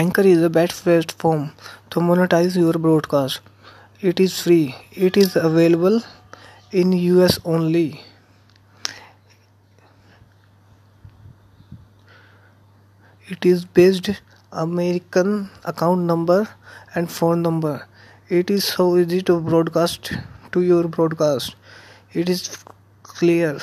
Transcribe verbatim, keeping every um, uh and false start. Anchor is the best platform to monetize your broadcast. It is free. It is available in U S only. It is based American account number and phone number. It is so easy to broadcast to your broadcast. It is clear.